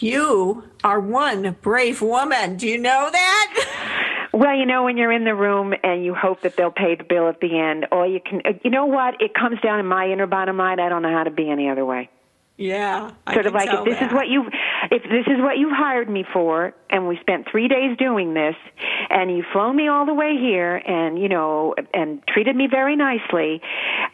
You are one brave woman. Do you know that? Well, you know, when you're in the room and you hope that they'll pay the bill at the end, or you can, you know what? It comes down to my inner bottom line. I don't know how to be any other way. Yeah. I sort of like, if this that. is what you, if this is what you hired me for, and we spent three days doing this, and you flown me all the way here, and, you know, and treated me very nicely,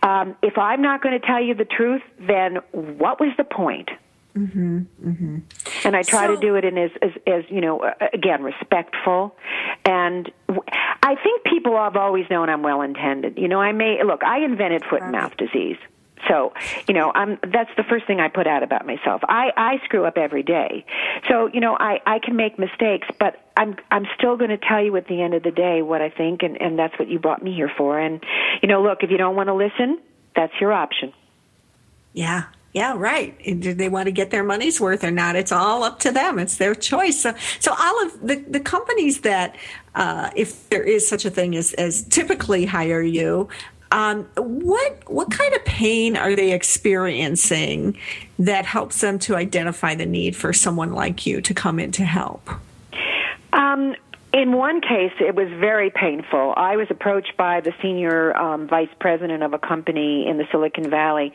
um, if I'm not going to tell you the truth, then what was the point? Mm-hmm, mm-hmm. And I try so, to do it in as, as, as, you know, again, respectful. And I think people have always known I'm well-intended. You know, I may, look, I invented foot and mouth disease. So, you know, I'm, that's the first thing I put out about myself. I, I screw up every day. So, you know, I, I can make mistakes, but I'm I'm still going to tell you at the end of the day what I think, and, and that's what you brought me here for. And, you know, look, if you don't want to listen, that's your option. Yeah. Yeah, right. And do they want to get their money's worth or not? It's all up to them. It's their choice. So, so all of the, the companies that, uh, if there is such a thing as, as typically hire you, Um, what what kind of pain are they experiencing that helps them to identify the need for someone like you to come in to help? Um, in one case, it was very painful. I was approached by the senior um, vice president of a company in the Silicon Valley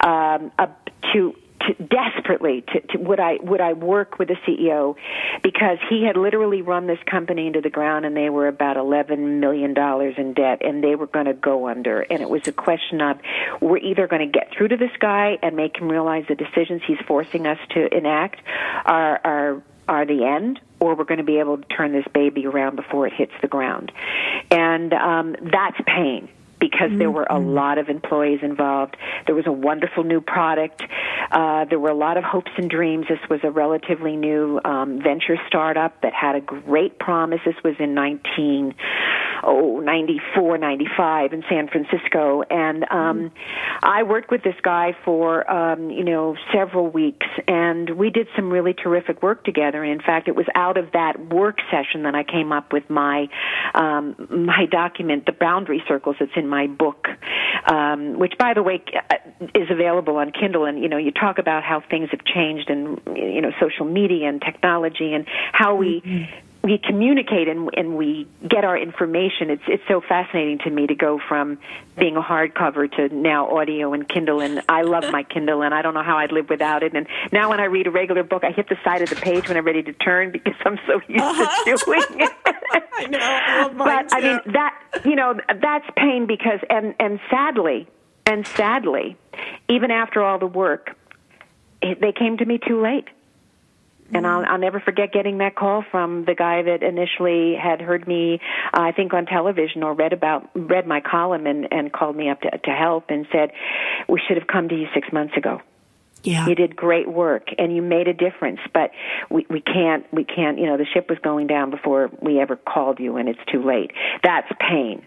um, up to. To, desperately, to, to, would I would I work with the C E O, because he had literally run this company into the ground, and they were about eleven million dollars in debt, and they were going to go under. And it was a question of, we're either going to get through to this guy and make him realize the decisions he's forcing us to enact are are are the end, or we're going to be able to turn this baby around before it hits the ground. And um, that's pain. Because there were a lot of employees involved. There was a wonderful new product. Uh, there were a lot of hopes and dreams. This was a relatively new um, venture startup that had a great promise. This was in nineteen ninety-four, ninety-five in San Francisco. And um, I worked with this guy for, um, you know, several weeks. And we did some really terrific work together. And in fact, it was out of that work session that I came up with my, um, my document, The Boundary Circles, that's in my book, um, which, by the way, is available on Kindle. And, you know, you talk about how things have changed, and, you know, social media and technology, and how we mm-hmm. we communicate and, and we get our information. It's it's so fascinating to me to go from being a hardcover to now audio and Kindle. And I love my Kindle, and I don't know how I'd live without it. And now when I read a regular book, I hit the side of the page when I'm ready to turn, because I'm so used uh-huh. to doing it. I know. I love mine but too. I mean, that, you know, that's pain, because, and, and sadly, and sadly, even after all the work, it, they came to me too late. And I'll, I'll never forget getting that call from the guy that initially had heard me, uh, I think, on television, or read about, read my column, and, and called me up to, to help, and said, "We should have come to you six months ago. Yeah. You did great work, and you made a difference, but we, we can't, we can't, you know, the ship was going down before we ever called you, and it's too late." That's pain.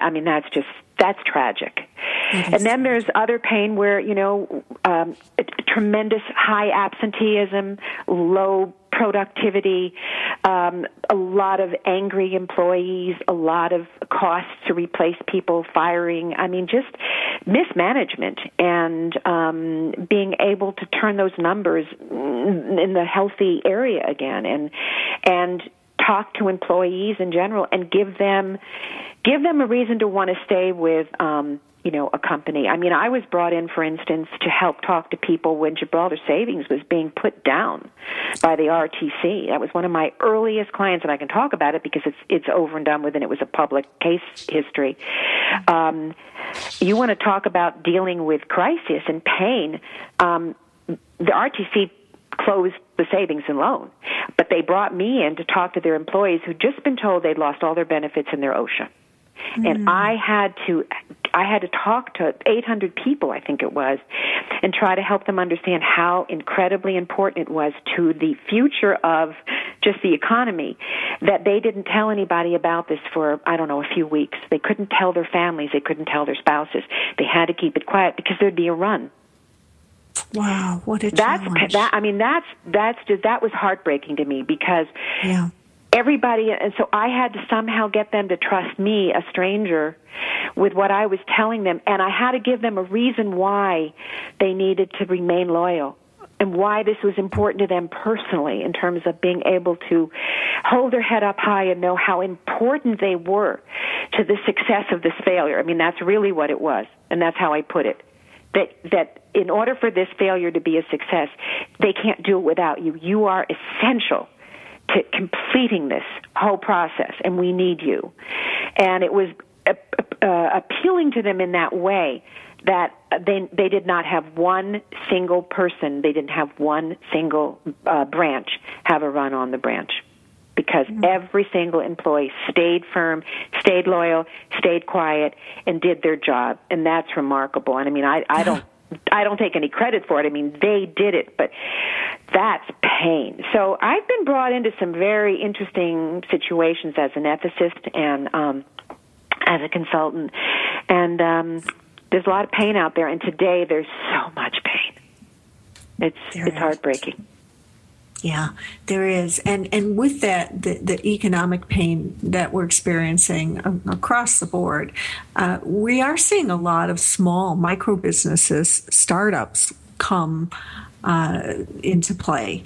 I mean, that's just, that's tragic. That and then there's other pain where, you know, um, tremendous high absenteeism, low productivity, um, a lot of angry employees, a lot of costs to replace people, firing. I mean, just mismanagement, and um, being able to turn those numbers in the healthy area again, and and talk to employees in general, and give them give them a reason to want to stay with um, you know, a company. I mean, I was brought in, for instance, to help talk to people when Gibraltar Savings was being put down by the R T C. That was one of my earliest clients, and I can talk about it because it's it's over and done with, and it was a public case history. Um, you want to talk about dealing with crisis and pain? Um, the R T C closed the savings and loan, but they brought me in to talk to their employees who'd just been told they'd lost all their benefits in their OSHA. Mm-hmm. And I had to, I had to talk to eight hundred people, I think it was, and try to help them understand how incredibly important it was to the future of just the economy that they didn't tell anybody about this for, I don't know, a few weeks. They couldn't tell their families. They couldn't tell their spouses. They had to keep it quiet because there'd be a run. Wow, what a that's, challenge. That, I mean, that's, that's just, that was heartbreaking to me because yeah. everybody, and so I had to somehow get them to trust me, a stranger, with what I was telling them, and I had to give them a reason why they needed to remain loyal and why this was important to them personally in terms of being able to hold their head up high and know how important they were to the success of this failure. I mean, that's really what it was, and that's how I put it. That that in order for this failure to be a success, they can't do it without you. You are essential to completing this whole process, and we need you. And it was uh, uh, appealing to them in that way that they they did not have one single person, they didn't have one single uh, branch have a run on the branch. Because mm-hmm. every single employee stayed firm, stayed loyal, stayed quiet, and did their job, and that's remarkable. And I mean, I, I don't, I don't take any credit for it. I mean, they did it, but that's pain. So I've been brought into some very interesting situations as an ethicist and um, as a consultant, and um, there's a lot of pain out there. And today, there's so much pain. It's there it's is. heartbreaking. Yeah, there is. And and with that, the, the economic pain that we're experiencing across the board, uh, we are seeing a lot of small micro businesses, startups come uh, into play.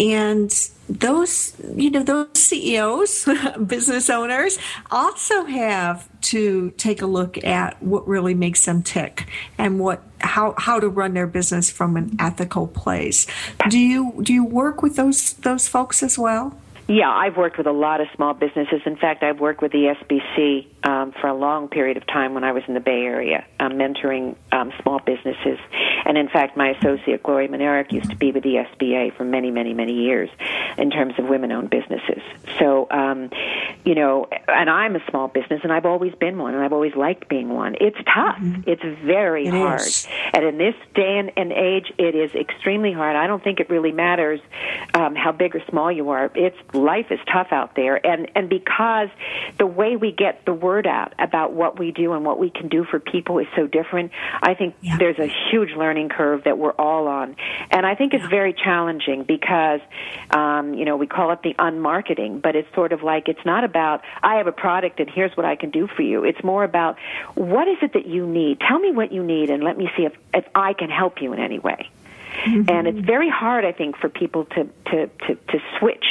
And those, you know, those C E Os, business owners, also have to take a look at what really makes them tick and what how how to run their business from an ethical place. Do you do you work with those those folks as well? Yeah, I've worked with a lot of small businesses. In fact, I've worked with the S B C um, for a long period of time when I was in the Bay Area, um, mentoring um, small businesses. And in fact, my associate, Gloria Minerick, used to be with the S B A for many, many, many years in terms of women-owned businesses. So, um, you know, and I'm a small business, and I've always been one, and I've always liked being one. It's tough. Mm-hmm. It's very it hard. Is. And in this day and, and age, it is extremely hard. I don't think it really matters um, how big or small you are. It's Life is tough out there, and, and because the way we get the word out about what we do and what we can do for people is so different, I think yeah. there's a huge learning curve that we're all on. And I think it's yeah. very challenging because, um, you know, we call it the unmarketing, but it's sort of like it's not about, I have a product and here's what I can do for you. It's more about, what is it that you need? Tell me what you need and let me see if, if I can help you in any way. Mm-hmm. And it's very hard, I think, for people to, to, to, to switch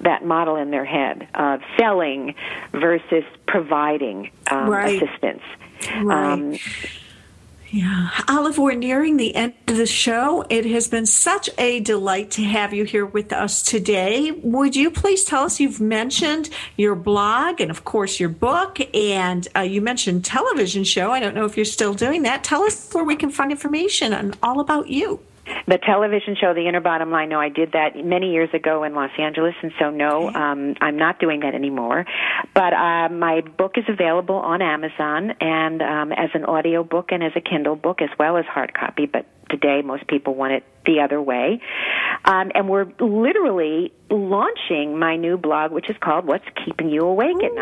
that model in their head of selling versus providing um, right. assistance. Right. Um, Yeah. Olive, we're nearing the end of the show. It has been such a delight to have you here with us today. Would you please tell us, you've mentioned your blog and, of course, your book, and uh, you mentioned television show. I don't know if you're still doing that. Tell us where we can find information on all about you. The television show, The Inner Bottom Line, no, I did that many years ago in Los Angeles, and so no, um, I'm not doing that anymore. But uh, my book is available on Amazon and um, as an audio book and as a Kindle book, as well as hard copy, but today most people want it the other way. Um, and we're literally launching my new blog, which is called What's Keeping You Awake Ooh, at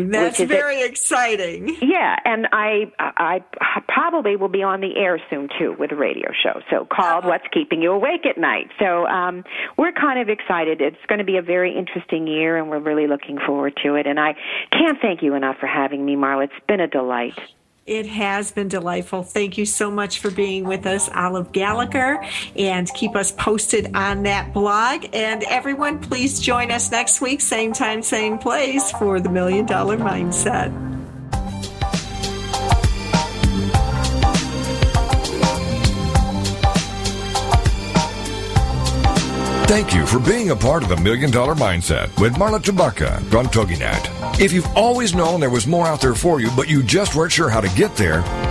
Night. That's very a, exciting. Yeah, and I I probably will be on the air soon, too, with a radio show, so called uh-huh. What's Keeping You Awake at Night. So um, we're kind of excited. It's going to be a very interesting year, and we're really looking forward to it. And I can't thank you enough for having me, Marla. It's been a delight. It has been delightful. Thank you so much for being with us, Olive Gallagher, and keep us posted on that blog. And everyone, please join us next week, same time, same place, for the Million Dollar Mindset. Thank you for being a part of the Million Dollar Mindset with Marla Tabaka from Toginet. If you've always known there was more out there for you, but you just weren't sure how to get there,